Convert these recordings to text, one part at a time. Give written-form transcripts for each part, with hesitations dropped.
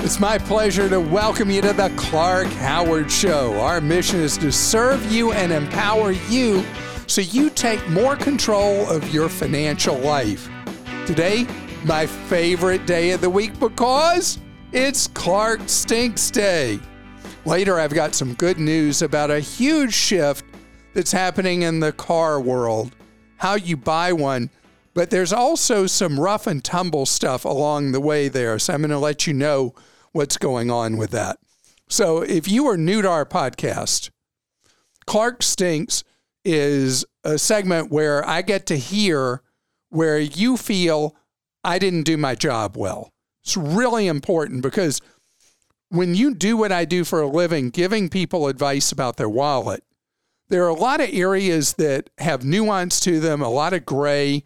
It's my pleasure to welcome you to the Clark Howard Show. Our mission is to serve you and empower you so you take more control of your financial life. Today, my favorite day of the week because it's Clark Stinks Day. Later, I've got some good news about a huge shift that's happening in the car world, how you buy one. But there's also some rough and tumble stuff along the way there, so I'm going to let you know what's going on with that. So if you are new to our podcast, Clark Stinks is a segment where I get to hear where you feel I didn't do my job well. It's really important because when you do what I do for a living, giving people advice about their wallet, there are a lot of areas that have nuance to them, a lot of gray,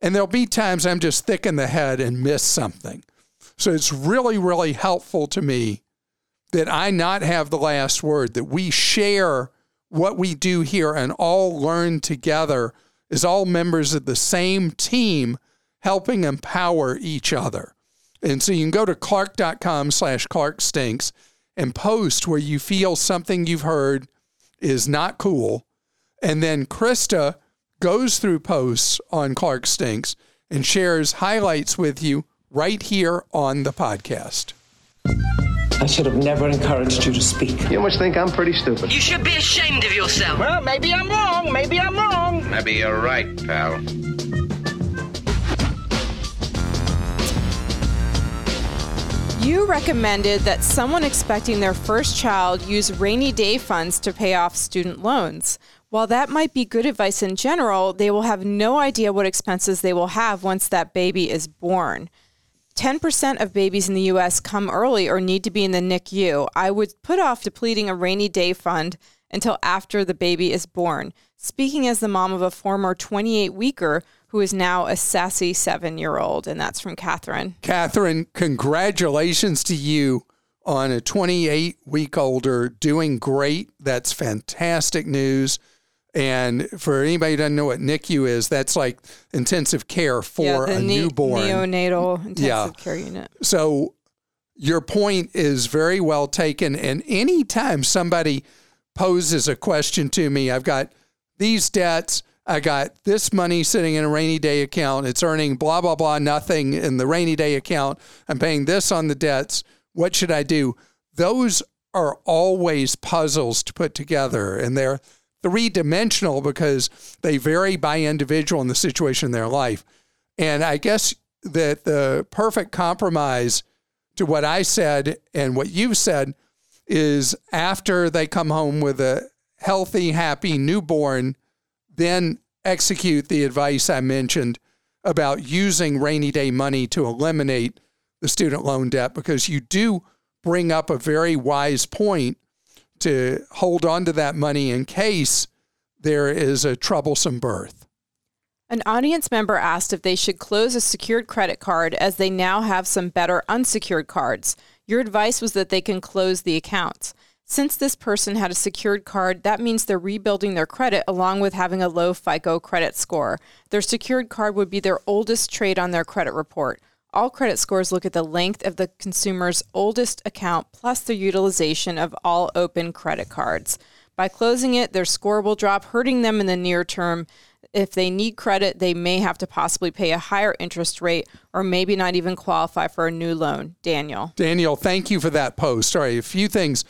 and there'll be times I'm just thick in the head and miss something. So it's really, really helpful to me that I not have the last word, that we share what we do here and all learn together as all members of the same team, helping empower each other. And so you can go to Clark.com/Clark Stinks and post where you feel something you've heard is not cool. And then Krista goes through posts on Clark Stinks and shares highlights with you right here on the podcast. I should have never encouraged you to speak. You must think I'm pretty stupid. You should be ashamed of yourself. Well, maybe I'm wrong. Maybe I'm wrong. Maybe you're right, pal. You recommended that someone expecting their first child use rainy day funds to pay off student loans. While that might be good advice in general, they will have no idea what expenses they will have once that baby is born. 10% of babies in the U.S. come early or need to be in the NICU. I would put off depleting a rainy day fund until after the baby is born. Speaking as the mom of a former 28-weeker who is now a sassy 7-year-old, and that's from Catherine. Catherine, congratulations to you on a 28-week-older doing great. That's fantastic news. And for anybody who doesn't know what NICU is, that's like intensive care for a newborn. Neonatal intensive care unit. So your point is very well taken. And anytime somebody poses a question to me, I've got these debts, I got this money sitting in a rainy day account, it's earning blah, blah, blah, nothing in the rainy day account, I'm paying this on the debts, what should I do? Those are always puzzles to put together, and they're three-dimensional because they vary by individual in the situation in their life. And I guess that the perfect compromise to what I said and what you've said is after they come home with a healthy, happy newborn, then execute the advice I mentioned about using rainy day money to eliminate the student loan debt, because you do bring up a very wise point to hold on to that money in case there is a troublesome birth. An audience member asked if they should close a secured credit card as they now have some better unsecured cards. Your advice was that they can close the accounts. Since this person had a secured card, that means they're rebuilding their credit along with having a low FICO credit score. Their secured card would be their oldest trade on their credit report. All credit scores look at the length of the consumer's oldest account plus the utilization of all open credit cards. By closing it, their score will drop, hurting them in the near term. If they need credit, they may have to possibly pay a higher interest rate or maybe not even qualify for a new loan. Daniel. Daniel, thank you for that post. All right, a few things.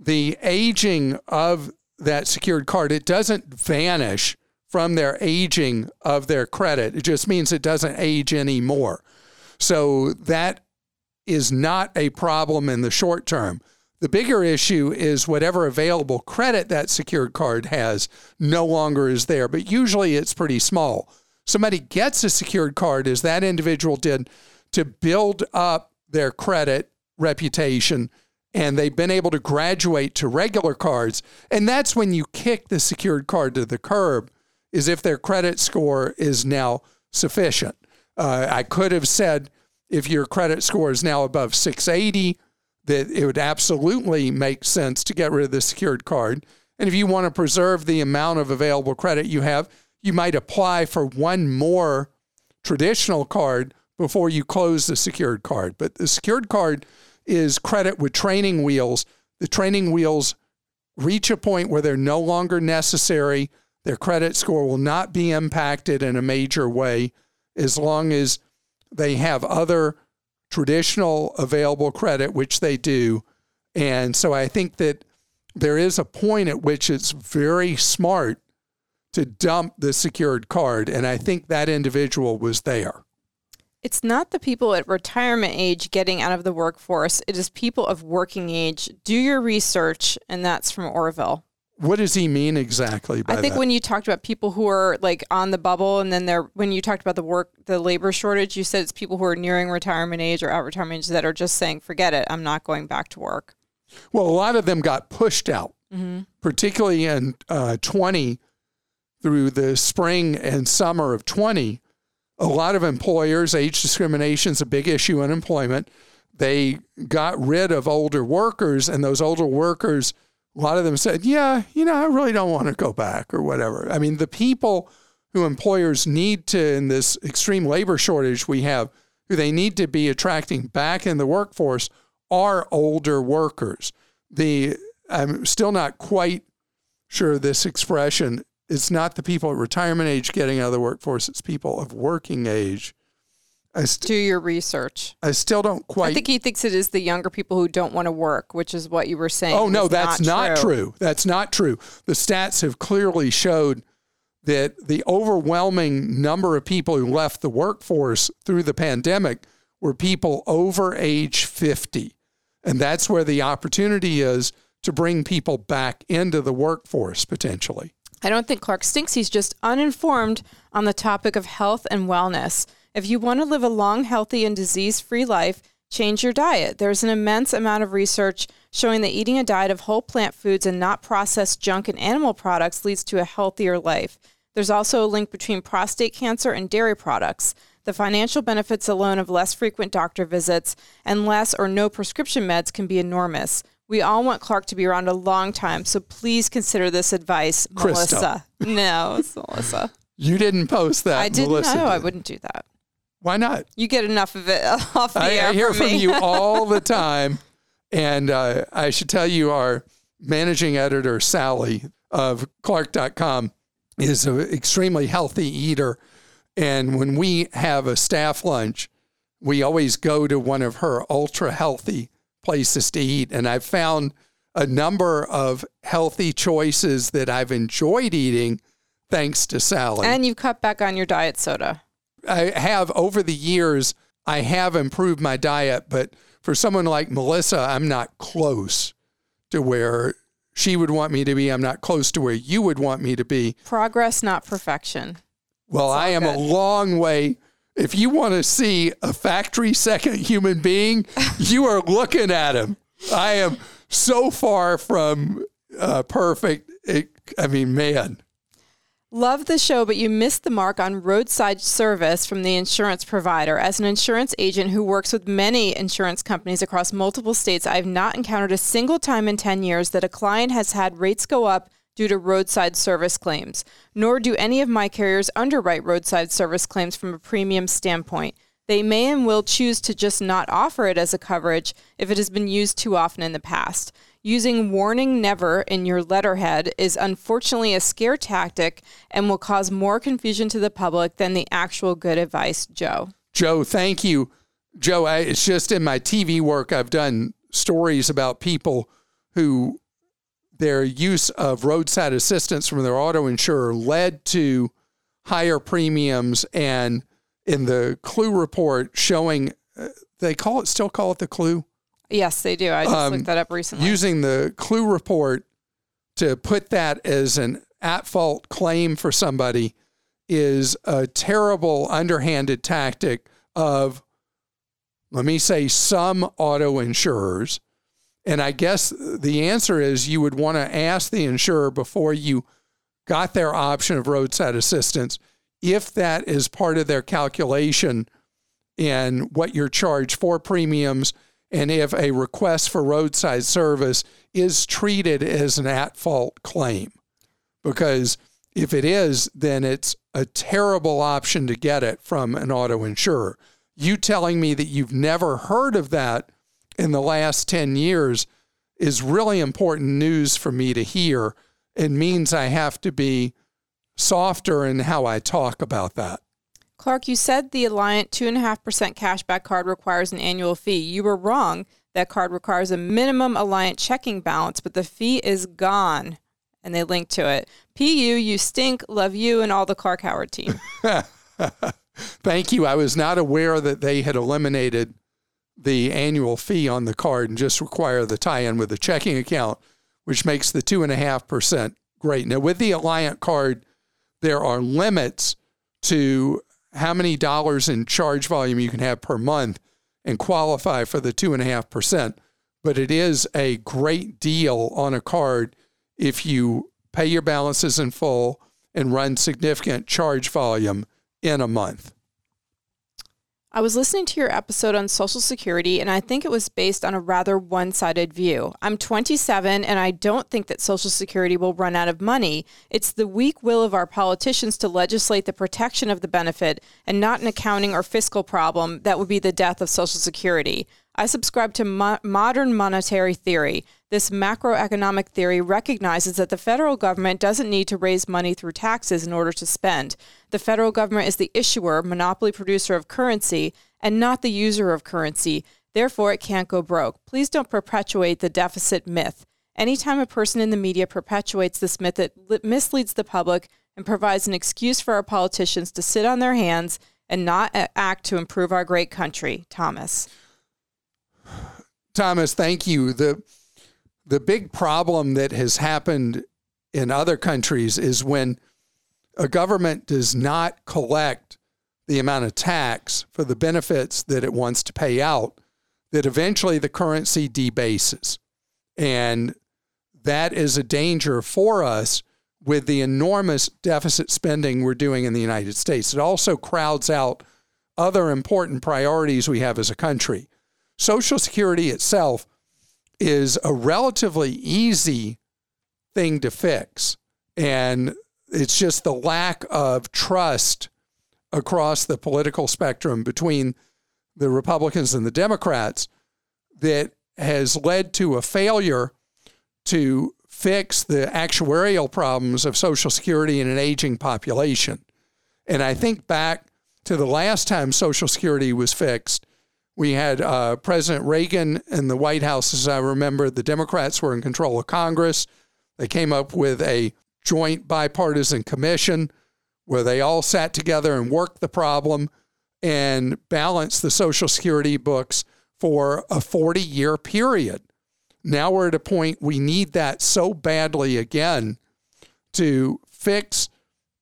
The aging of that secured card, it doesn't vanish from their aging of their credit. It just means it doesn't age anymore. So that is not a problem in the short term. The bigger issue is whatever available credit that secured card has no longer is there, but usually it's pretty small. somebody gets a secured card, as that individual did, to build up their credit reputation, and they've been able to graduate to regular cards. And that's when you kick the secured card to the curb, is if their credit score is now sufficient. I could have said, if your credit score is now above 680, that it would absolutely make sense to get rid of the secured card. And if you want to preserve the amount of available credit you have, you might apply for one more traditional card before you close the secured card. But the secured card is credit with training wheels. The training wheels reach a point where they're no longer necessary. Their credit score will not be impacted in a major way as long as they have other traditional available credit, which they do. And so I think that there is a point at which it's very smart to dump the secured card. And I think that individual was there. It's not the people at retirement age getting out of the workforce. It is people of working age. Do your research. And that's from Orville. What does he mean exactly by that? I think when you talked about people who are like on the bubble, and then when you talked about the labor shortage, you said it's people who are nearing retirement age or out retirement age that are just saying, forget it, I'm not going back to work. Well, a lot of them got pushed out, particularly in 20 through the spring and summer of 20. A lot of employers, age discrimination is a big issue in employment. They got rid of older workers, and those older workers, a lot of them said, yeah, I really don't want to go back or whatever. I mean, the people who employers need to, in this extreme labor shortage we have, who they need to be attracting back in the workforce are older workers. I'm still not quite sure this expression. It's not the people at retirement age getting out of the workforce. It's people of working age. Do your research. I still don't quite. I think he thinks it is the younger people who don't want to work, which is what you were saying. Oh, no, that's not true. That's not true. The stats have clearly showed that the overwhelming number of people who left the workforce through the pandemic were people over age 50. And that's where the opportunity is to bring people back into the workforce potentially. I don't think Clark Stinks. He's just uninformed on the topic of health and wellness. If you want to live a long, healthy, and disease-free life, change your diet. There's an immense amount of research showing that eating a diet of whole plant foods and not processed junk and animal products leads to a healthier life. There's also a link between prostate cancer and dairy products. The financial benefits alone of less frequent doctor visits and less or no prescription meds can be enormous. We all want Clark to be around a long time, so please consider this advice, Krista. Melissa. No, it's Melissa. You didn't post that. I didn't. Melissa did. I wouldn't do that. Why not? You get enough of it off the air. I hear from you all the time. And I should tell you, our managing editor, Sally, of Clark.com is an extremely healthy eater. And when we have a staff lunch, we always go to one of her ultra healthy places to eat. And I've found a number of healthy choices that I've enjoyed eating thanks to Sally. And you've cut back on your diet soda. I have over the years, I have improved my diet, but for someone like Melissa, I'm not close to where she would want me to be. I'm not close to where you would want me to be. Progress, not perfection. Well, I am a long way. If you want to see a factory second human being, you are looking at him. I am so far from perfect. Man. Love the show, but you missed the mark on roadside service from the insurance provider. As an insurance agent who works with many insurance companies across multiple states, I've not encountered a single time in 10 years that a client has had rates go up due to roadside service claims, nor do any of my carriers underwrite roadside service claims from a premium standpoint. They may and will choose to just not offer it as a coverage if it has been used too often in the past. Using warning never in your letterhead is unfortunately a scare tactic and will cause more confusion to the public than the actual good advice, Joe. Joe, thank you. Joe, it's just in my TV work, I've done stories about people who their use of roadside assistance from their auto insurer led to higher premiums. And in the Clue report showing, they still call it the Clue. Yes, they do. I just looked that up recently. Using the Clue report to put that as an at-fault claim for somebody is a terrible underhanded tactic of, let me say, some auto insurers. And I guess the answer is you would want to ask the insurer before you got their option of roadside assistance if that is part of their calculation in what you're charged for premiums, and if a request for roadside service is treated as an at-fault claim. Because if it is, then it's a terrible option to get it from an auto insurer. You telling me that you've never heard of that in the last 10 years is really important news for me to hear. It means I have to be softer in how I talk about that. Clark, you said the Alliant 2.5% cashback card requires an annual fee. You were wrong. That card requires a minimum Alliant checking balance, but the fee is gone. And they link to it. PU, you stink, love you, and all the Clark Howard team. Thank you. I was not aware that they had eliminated the annual fee on the card and just require the tie-in with the checking account, which makes the 2.5% great. Now, with the Alliant card, there are limits to how many dollars in charge volume you can have per month and qualify for the 2.5%. But it is a great deal on a card if you pay your balances in full and run significant charge volume in a month. I was listening to your episode on Social Security, and I think it was based on a rather one-sided view. I'm 27, and I don't think that Social Security will run out of money. It's the weak will of our politicians to legislate the protection of the benefit and not an accounting or fiscal problem that would be the death of Social Security. I subscribe to modern monetary theory. This macroeconomic theory recognizes that the federal government doesn't need to raise money through taxes in order to spend. The federal government is the issuer, monopoly producer of currency, and not the user of currency. Therefore, it can't go broke. Please don't perpetuate the deficit myth. Anytime a person in the media perpetuates this myth, it misleads the public and provides an excuse for our politicians to sit on their hands and not act to improve our great country. Thomas, thank you. The big problem that has happened in other countries is when a government does not collect the amount of tax for the benefits that it wants to pay out, that eventually the currency debases. And that is a danger for us with the enormous deficit spending we're doing in the United States. It also crowds out other important priorities we have as a country. Social Security itself is a relatively easy thing to fix. And it's just the lack of trust across the political spectrum between the Republicans and the Democrats that has led to a failure to fix the actuarial problems of Social Security in an aging population. And I think back to the last time Social Security was fixed, we had President Reagan in the White House, as I remember. The Democrats were in control of Congress. They came up with a joint bipartisan commission where they all sat together and worked the problem and balanced the Social Security books for a 40-year period. Now we're at a point we need that so badly again to fix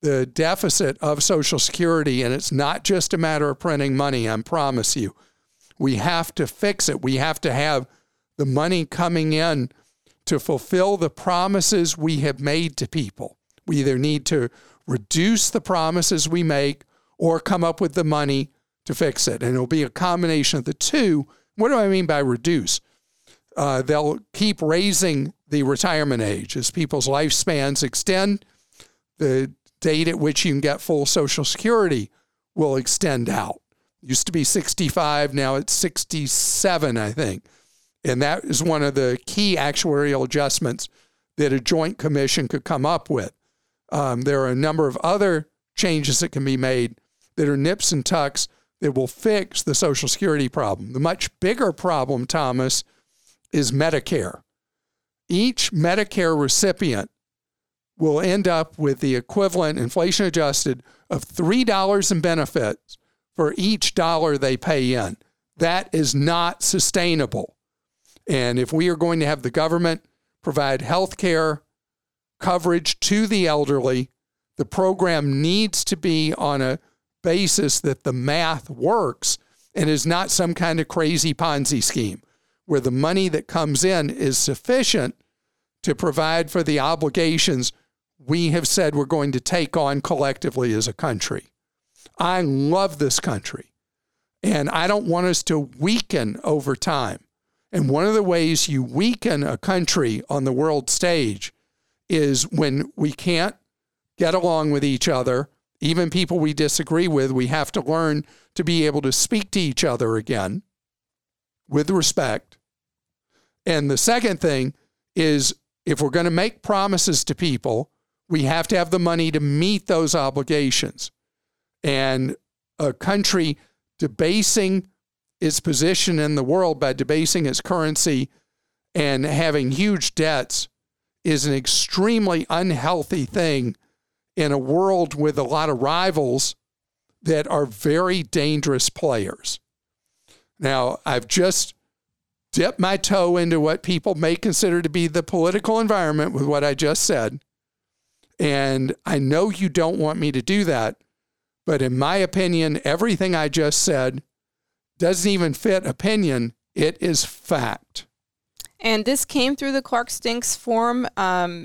the deficit of Social Security, and it's not just a matter of printing money, I promise you. We have to fix it. We have to have the money coming in to fulfill the promises we have made to people. We either need to reduce the promises we make or come up with the money to fix it. And it'll be a combination of the two. What do I mean by reduce? They'll keep raising the retirement age. As people's lifespans extend, the date at which you can get full Social Security will extend out. Used to be 65, now it's 67, I think. And that is one of the key actuarial adjustments that a joint commission could come up with. There are a number of other changes that can be made that are nips and tucks that will fix the Social Security problem. The much bigger problem, Thomas, is Medicare. Each Medicare recipient will end up with the equivalent, inflation adjusted, of $3 in benefits for each dollar they pay in. That is not sustainable. And if we are going to have the government provide health care coverage to the elderly, The program needs to be on a basis that the math works and is not some kind of crazy Ponzi scheme where the money that comes in is sufficient to provide for the obligations we have said we're going to take on collectively as a country. I love this country, and I don't want us to weaken over time. And one of the ways you weaken a country on the world stage is when we can't get along with each other, even people we disagree with. We have to learn to be able to speak to each other again with respect. And the second thing is, if we're going to make promises to people, we have to have the money to meet those obligations. And a country debasing its position in the world by debasing its currency and having huge debts is an extremely unhealthy thing in a world with a lot of rivals that are very dangerous players. Now, I've just dipped my toe into what people may consider to be the political environment with what I just said. And I know you don't want me to do that, but in my opinion, everything I just said doesn't even fit opinion. It is fact. And this came through the Clark Stinks forum.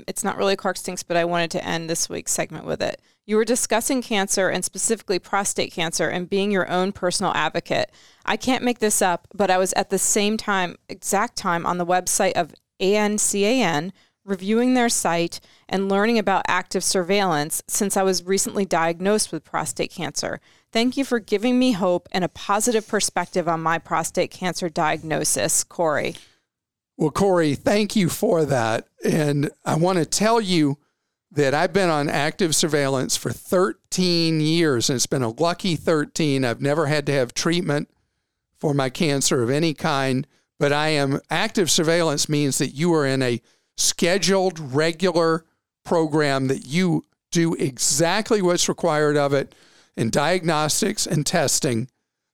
It's not really Clark Stinks, but I wanted to end this week's segment with it. You were discussing cancer and specifically prostate cancer and being your own personal advocate. I can't make this up, but I was at the same time, exact time, on the website of ANCAN, reviewing their site and learning about active surveillance since I was recently diagnosed with prostate cancer. Thank you for giving me hope and a positive perspective on my prostate cancer diagnosis, Corey. Well, Corey, thank you for that. And I want to tell you that I've been on active surveillance for 13 years, and it's been a lucky 13. I've never had to have treatment for my cancer of any kind, but I am active surveillance means that you are in a scheduled, regular program that you do exactly what's required of it in diagnostics and testing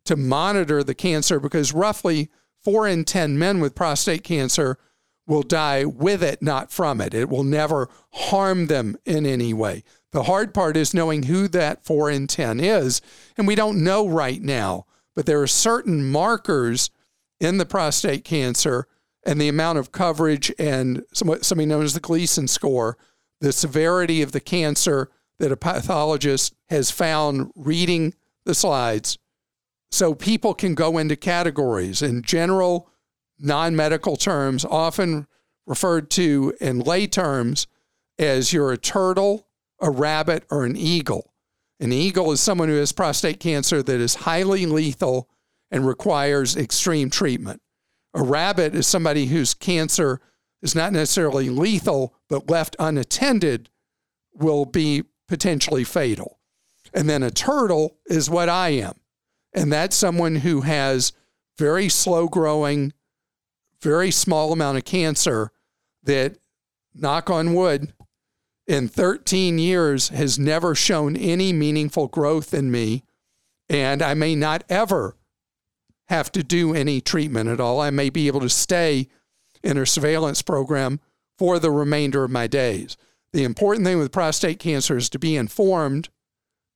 to monitor the cancer, because roughly 4 in 10 men with prostate cancer will die with it, not from it. It will never harm them in any way. The hard part is knowing who that 4 in 10 is, and we don't know right now, but there are certain markers in the prostate cancer and the amount of coverage and something known as the Gleason score, the severity of the cancer that a pathologist has found reading the slides. So people can go into categories in general, non-medical terms, often referred to in lay terms as you're a turtle, a rabbit, or an eagle. An eagle is someone who has prostate cancer that is highly lethal and requires extreme treatment. A rabbit is somebody whose cancer is not necessarily lethal, but left unattended will be potentially fatal. And then a turtle is what I am. And that's someone who has very slow-growing, very small amount of cancer that, knock on wood, in 13 years has never shown any meaningful growth in me, and I may not ever have to do any treatment at all. I may be able to stay in a surveillance program for the remainder of my days. The important thing with prostate cancer is to be informed,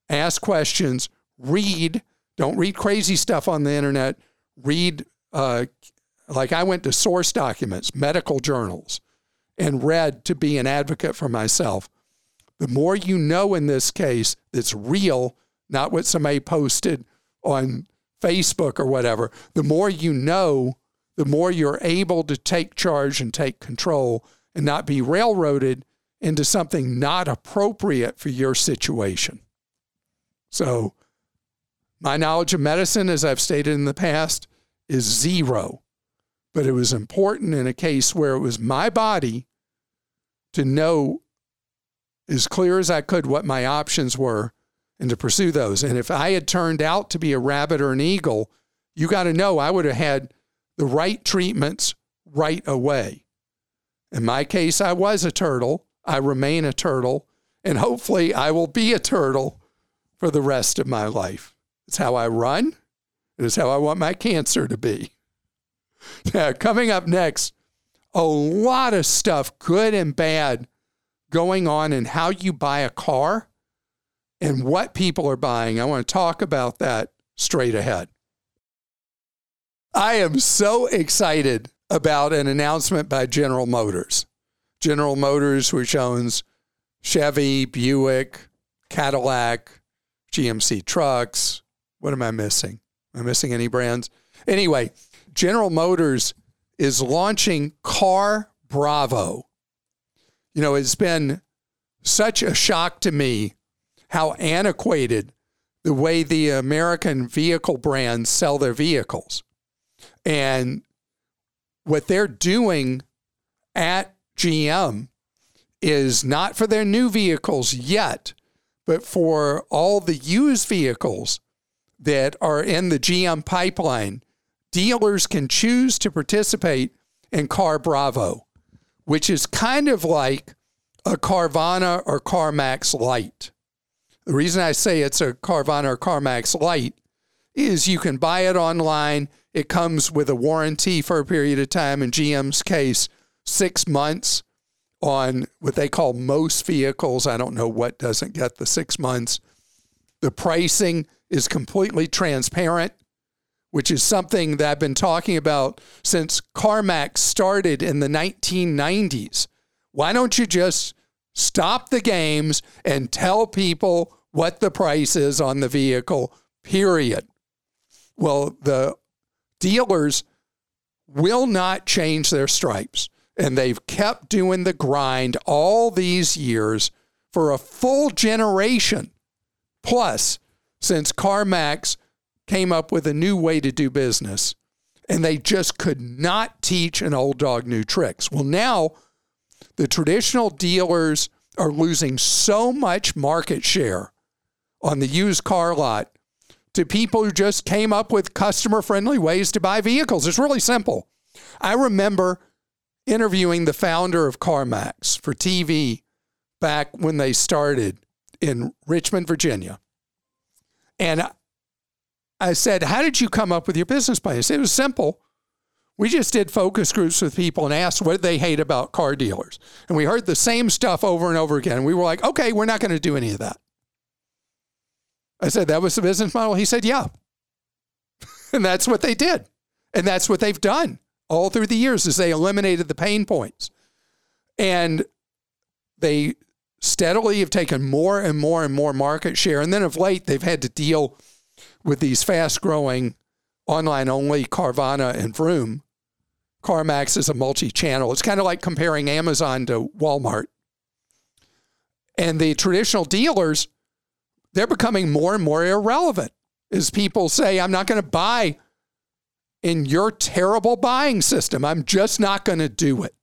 ask questions, read. Don't read crazy stuff on the internet. Read, like I went to source documents, medical journals, and read to be an advocate for myself. The more you know in this case that's real, not what somebody posted on Facebook or whatever, the more you know, the more you're able to take charge and take control and not be railroaded into something not appropriate for your situation. So my knowledge of medicine, as I've stated in the past, is zero. But it was important in a case where it was my body to know as clear as I could what my options were and to pursue those. And if I had turned out to be a rabbit or an eagle, you got to know I would have had the right treatments right away. In my case, I was a turtle. I remain a turtle. And hopefully I will be a turtle for the rest of my life. It's how I run. It is how I want my cancer to be. Now, coming up next, a lot of stuff, good and bad, going on in how you buy a car and what people are buying. I want to talk about that straight ahead. I am so excited about an announcement by General Motors. General Motors, which owns Chevy, Buick, Cadillac, GMC trucks. What am I missing? Am I missing any brands? Anyway, General Motors is launching CarBravo. You know, it's been such a shock to me how antiquated the way the American vehicle brands sell their vehicles. And what they're doing at GM is not for their new vehicles yet, but for all the used vehicles that are in the GM pipeline. Dealers can choose to participate in CarBravo, which is kind of like a Carvana or CarMax Lite. The reason I say it's a Carvana or CarMax Lite is you can buy it online. It comes with a warranty for a period of time. In GM's case, 6 months on what they call most vehicles. I don't know what doesn't get the 6 months. The pricing is completely transparent, which is something that I've been talking about since CarMax started in the 1990s. Why don't you just stop the games and tell people what the price is on the vehicle, period? Well, the dealers will not change their stripes, and they've kept doing the grind all these years for a full generation plus since CarMax came up with a new way to do business, and they just could not teach an old dog new tricks. Well, now the traditional dealers are losing so much market share on the used car lot to people who just came up with customer-friendly ways to buy vehicles. It's really simple. I remember interviewing the founder of CarMax for TV back when they started in Richmond, Virginia. And I said, how did you come up with your business plan? He said, it was simple. We just did focus groups with people and asked what they hate about car dealers. And we heard the same stuff over and over again. And we were like, okay, we're not going to do any of that. I said, that was the business model? He said, yeah. And that's what they did. And that's what they've done all through the years is they eliminated the pain points. And they steadily have taken more and more and more market share. And then of late, they've had to deal with these fast-growing online-only Carvana and Vroom. CarMax is a multi-channel. It's kind of like comparing Amazon to Walmart. And the traditional dealers, they're becoming more and more irrelevant as people say, I'm not going to buy in your terrible buying system. I'm just not going to do it.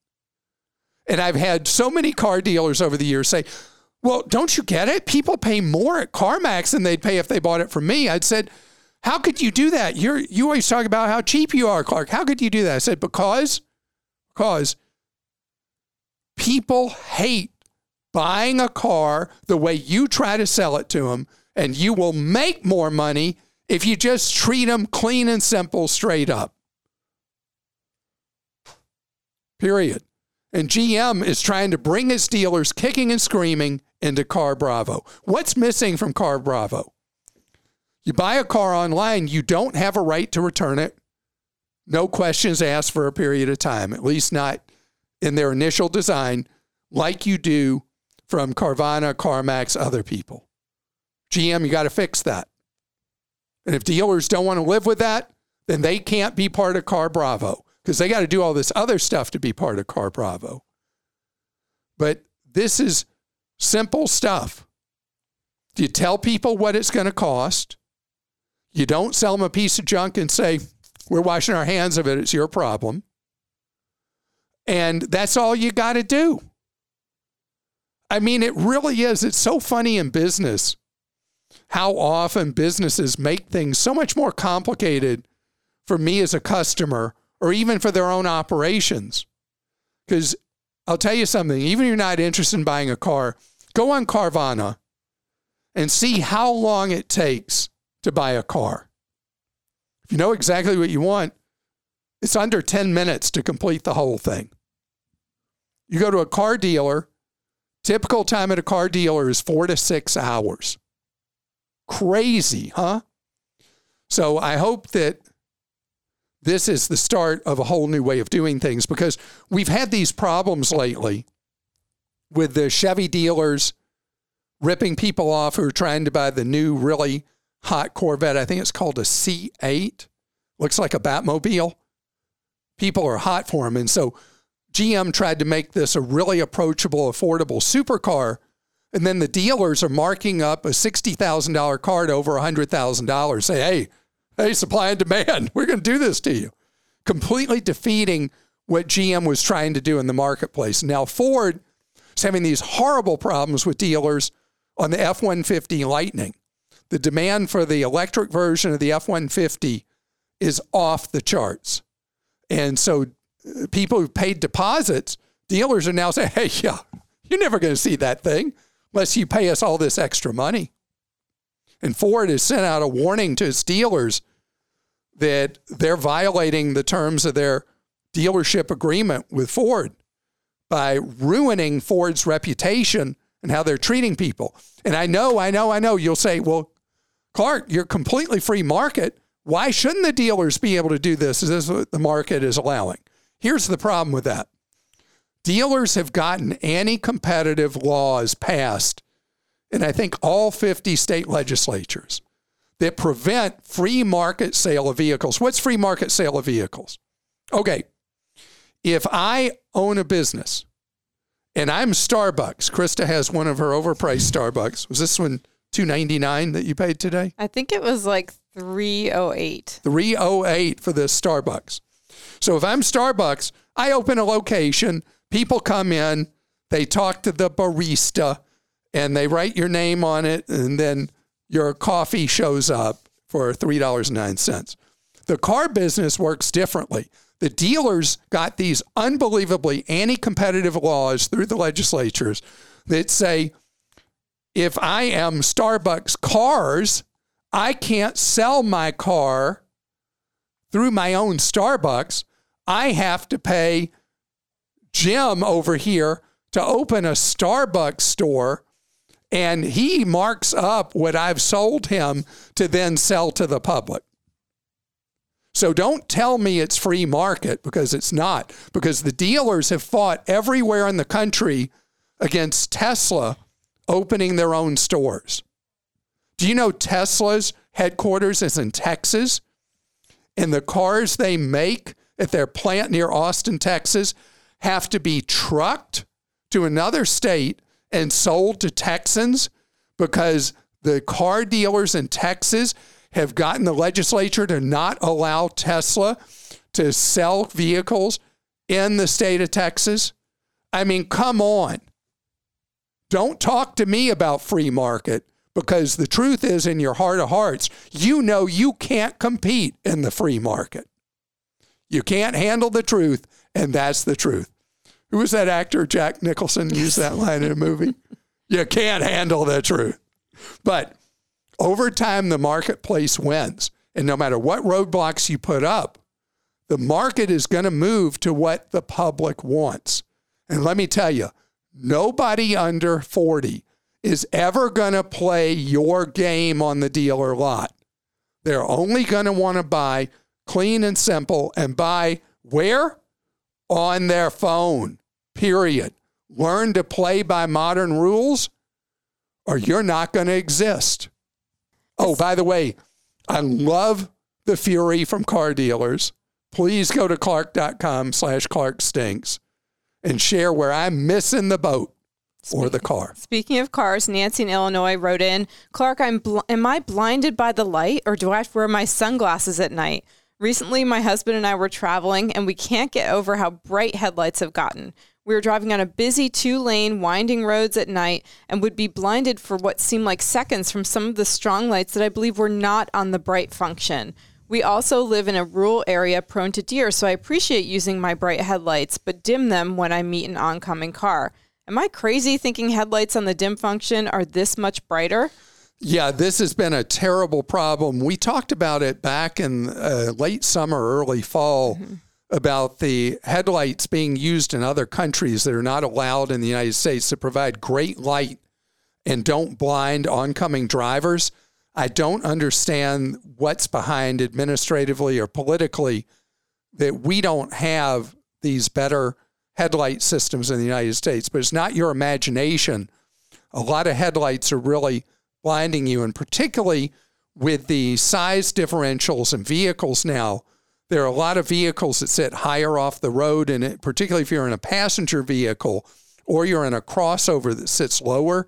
And I've had so many car dealers over the years say, well, don't you get it? People pay more at CarMax than they'd pay if they bought it from me. I'd said, how could you do that? You always talk about how cheap you are, Clark. How could you do that? I said, because people hate buying a car the way you try to sell it to them, and you will make more money if you just treat them clean and simple, straight up. Period. And GM is trying to bring its dealers kicking and screaming into CarBravo. What's missing from CarBravo? You buy a car online, you don't have a right to return it. No questions asked for a period of time, at least not in their initial design, like you do from Carvana, CarMax, other people. GM, you got to fix that. And if dealers don't want to live with that, then they can't be part of CarBravo, because they got to do all this other stuff to be part of CarBravo. But this is simple stuff. You tell people what it's going to cost. You don't sell them a piece of junk and say, we're washing our hands of it, it's your problem. And that's all you got to do. I mean, it really is. It's so funny in business how often businesses make things so much more complicated for me as a customer or even for their own operations. Because I'll tell you something, even if you're not interested in buying a car, go on Carvana and see how long it takes to buy a car. If you know exactly what you want, it's under 10 minutes to complete the whole thing. You go to a car dealer, typical time at a car dealer is 4 to 6 hours Crazy, huh? So I hope that this is the start of a whole new way of doing things, because we've had these problems lately with the Chevy dealers ripping people off who are trying to buy the new really hot Corvette. I think it's called a C8. Looks like a Batmobile. People are hot for them. And so GM tried to make this a really approachable, affordable supercar. And then the dealers are marking up a $60,000 car to over $100,000. Say, hey, supply and demand, we're going to do this to you. Completely defeating what GM was trying to do in the marketplace. Now Ford is having these horrible problems with dealers on the F-150 Lightning. The demand for the electric version of the F-150 is off the charts. And so people who paid deposits, dealers are now saying, hey, yeah, you're never going to see that thing unless you pay us all this extra money. And Ford has sent out a warning to its dealers that they're violating the terms of their dealership agreement with Ford by ruining Ford's reputation and how they're treating people. And I know, you'll say, well, Clark, you're completely free market. Why shouldn't the dealers be able to do this? Is this what the market is allowing? Here's the problem with that. Dealers have gotten anti-competitive laws passed in, I think, all 50 state legislatures that prevent free market sale of vehicles. What's free market sale of vehicles? Okay, if I own a business and I'm Starbucks, Krista has one of her overpriced Starbucks. Was this one $2.99 that you paid today? I think it was like $3.08. $3.08 for this Starbucks. So if I'm Starbucks, I open a location, people come in, they talk to the barista, and they write your name on it, and then your coffee shows up for $3.09. The car business works differently. The dealers got these unbelievably anti-competitive laws through the legislatures that say, if I am Starbucks Cars, I can't sell my car through my own Starbucks. I have to pay Jim over here to open a Starbucks store, and he marks up what I've sold him to then sell to the public. So don't tell me it's free market, because it's not, because the dealers have fought everywhere in the country against Tesla opening their own stores. Do you know Tesla's headquarters is in Texas, and the cars they make at their plant near Austin, Texas, have to be trucked to another state and sold to Texans because the car dealers in Texas have gotten the legislature to not allow Tesla to sell vehicles in the state of Texas? I mean, come on. Don't talk to me about free market, because the truth is, in your heart of hearts, you know you can't compete in the free market. You can't handle the truth, and that's the truth. Who was that actor, Jack Nicholson, used that line in a movie? You can't handle the truth. But over time, the marketplace wins. And no matter what roadblocks you put up, the market is going to move to what the public wants. And let me tell you, nobody under 40 is ever going to play your game on the dealer lot. They're only going to want to buy clean and simple, and buy where? On their phone, period. Learn to play by modern rules, or you're not going to exist. Oh, by the way, I love the fury from car dealers. Please go to clark.com/Clark Stinks and share where I'm missing the boat or the car. Speaking of cars, Nancy in Illinois wrote in, Clark, am I blinded by the light, or do I have to wear my sunglasses at night? Recently, my husband and I were traveling, and we can't get over how bright headlights have gotten. We were driving on a busy two-lane winding roads at night and would be blinded for what seemed like seconds from some of the strong lights that I believe were not on the bright function. We also live in a rural area prone to deer, so I appreciate using my bright headlights, but dim them when I meet an oncoming car. Am I crazy thinking headlights on the dim function are this much brighter? Yeah, this has been a terrible problem. We talked about it back in late summer, early fall, about the headlights being used in other countries that are not allowed in the United States to provide great light and don't blind oncoming drivers. I don't understand what's behind administratively or politically that we don't have these better headlight systems in the United States, but it's not your imagination. A lot of headlights are really blinding you, and particularly with the size differentials in vehicles now, there are a lot of vehicles that sit higher off the road, and it, particularly if you're in a passenger vehicle or you're in a crossover that sits lower,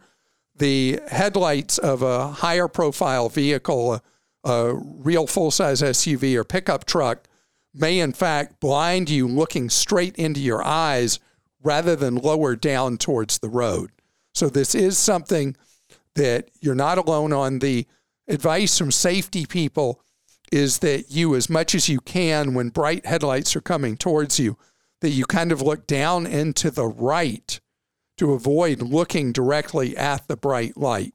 the headlights of a higher profile vehicle, a real full-size SUV or pickup truck, may in fact blind you looking straight into your eyes rather than lower down towards the road. So this is something that you're not alone on. The advice from safety people is that you, as much as you can, when bright headlights are coming towards you, that you kind of look down and to the right to avoid looking directly at the bright light.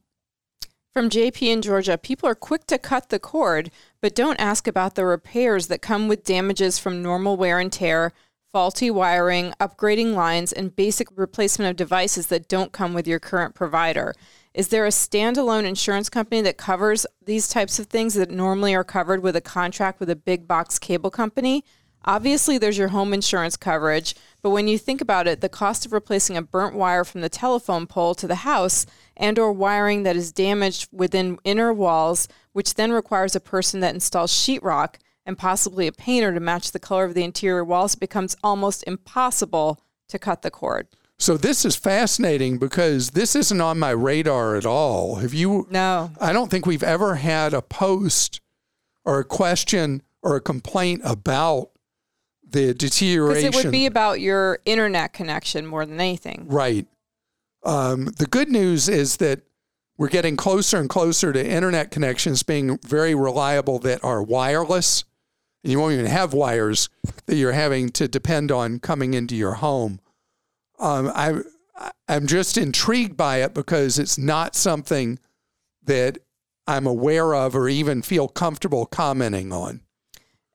From JP in Georgia, people are quick to cut the cord, but don't ask about the repairs that come with damages from normal wear and tear, faulty wiring, upgrading lines, and basic replacement of devices that don't come with your current provider. Is there a standalone insurance company that covers these types of things that normally are covered with a contract with a big box cable company? Obviously, there's your home insurance coverage, but when you think about it, the cost of replacing a burnt wire from the telephone pole to the house and or wiring that is damaged within inner walls, which then requires a person that installs sheetrock and possibly a painter to match the color of the interior walls, becomes almost impossible to cut the cord. So this is fascinating because this isn't on my radar at all. Have you? No. I don't think we've ever had a post or a question or a complaint about the deterioration. Because it would be about your internet connection more than anything. Right. The good news is that we're getting closer and closer to internet connections being very reliable that are wireless. And you won't even have wires that you're having to depend on coming into your home. I'm just intrigued by it because it's not something that I'm aware of or even feel comfortable commenting on.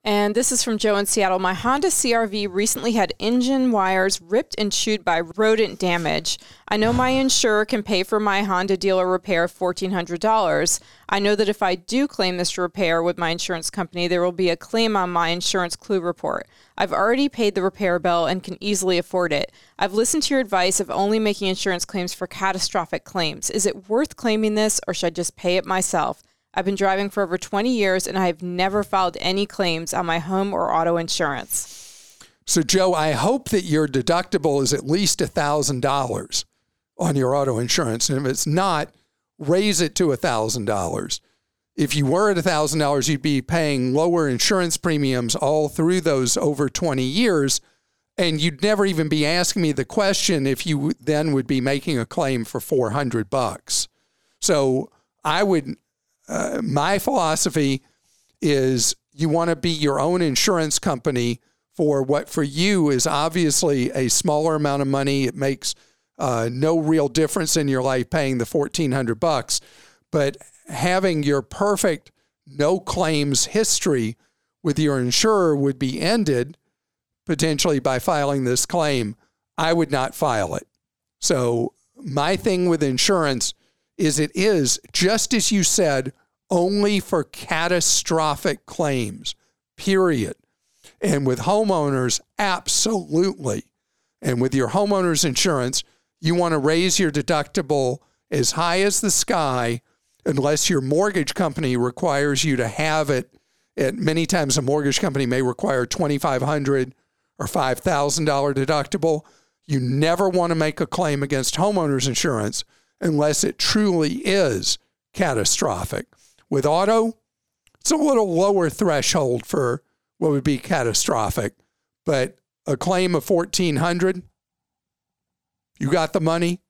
And this is from Joe in Seattle. My Honda CR-V recently had engine wires ripped and chewed by rodent damage. I know my insurer can pay for my Honda dealer repair of $1,400. I know that if I do claim this repair with my insurance company, there will be a claim on my insurance clue report. I've already paid the repair bill and can easily afford it. I've listened to your advice of only making insurance claims for catastrophic claims. Is it worth claiming this, or should I just pay it myself? I've been driving for over 20 years, and I've never filed any claims on my home or auto insurance. So, Joe, I hope that your deductible is at least $1,000 on your auto insurance. And if it's not, raise it to $1,000. If you were at $1,000, you'd be paying lower insurance premiums all through those over 20 years, and you'd never even be asking me the question if you then would be making a claim for $400. So I would... my philosophy is you want to be your own insurance company for what for you is obviously a smaller amount of money. It makes no real difference in your life paying the $1,400, but having your perfect no claims history with your insurer would be ended potentially by filing this claim. I would not file it. So my thing with insurance is it is, just as you said, only for catastrophic claims, period. And with homeowners, absolutely. And with your homeowner's insurance, you want to raise your deductible as high as the sky unless your mortgage company requires you to have it. At many times, a mortgage company may require $2,500 or $5,000 deductible. You never want to make a claim against homeowners insurance unless it truly is catastrophic. With auto, it's a little lower threshold for what would be catastrophic, but a claim of $1,400, you got the money,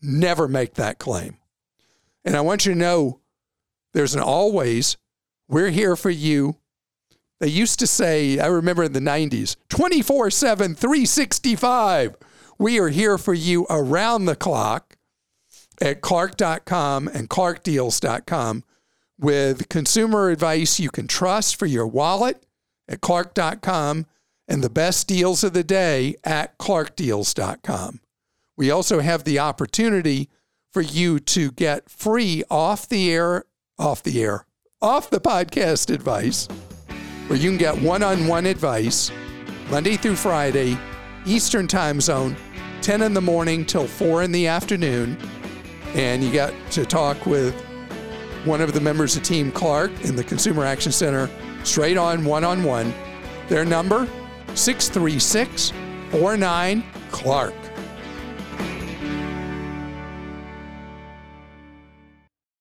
never make that claim. And I want you to know there's an always, we're here for you. They used to say, I remember in the 90s, 24/7, 365, we are here for you around the clock at Clark.com and ClarkDeals.com with consumer advice you can trust for your wallet at Clark.com and the best deals of the day at ClarkDeals.com. We also have the opportunity for you to get free off-the-air off the air, off the podcast advice, where you can get one-on-one advice Monday through Friday, Eastern time zone, 10 in the morning till 4 in the afternoon. And you got to talk with one of the members of Team Clark in the Consumer Action Center, straight on, one-on-one. Their number, 636-49-CLARK.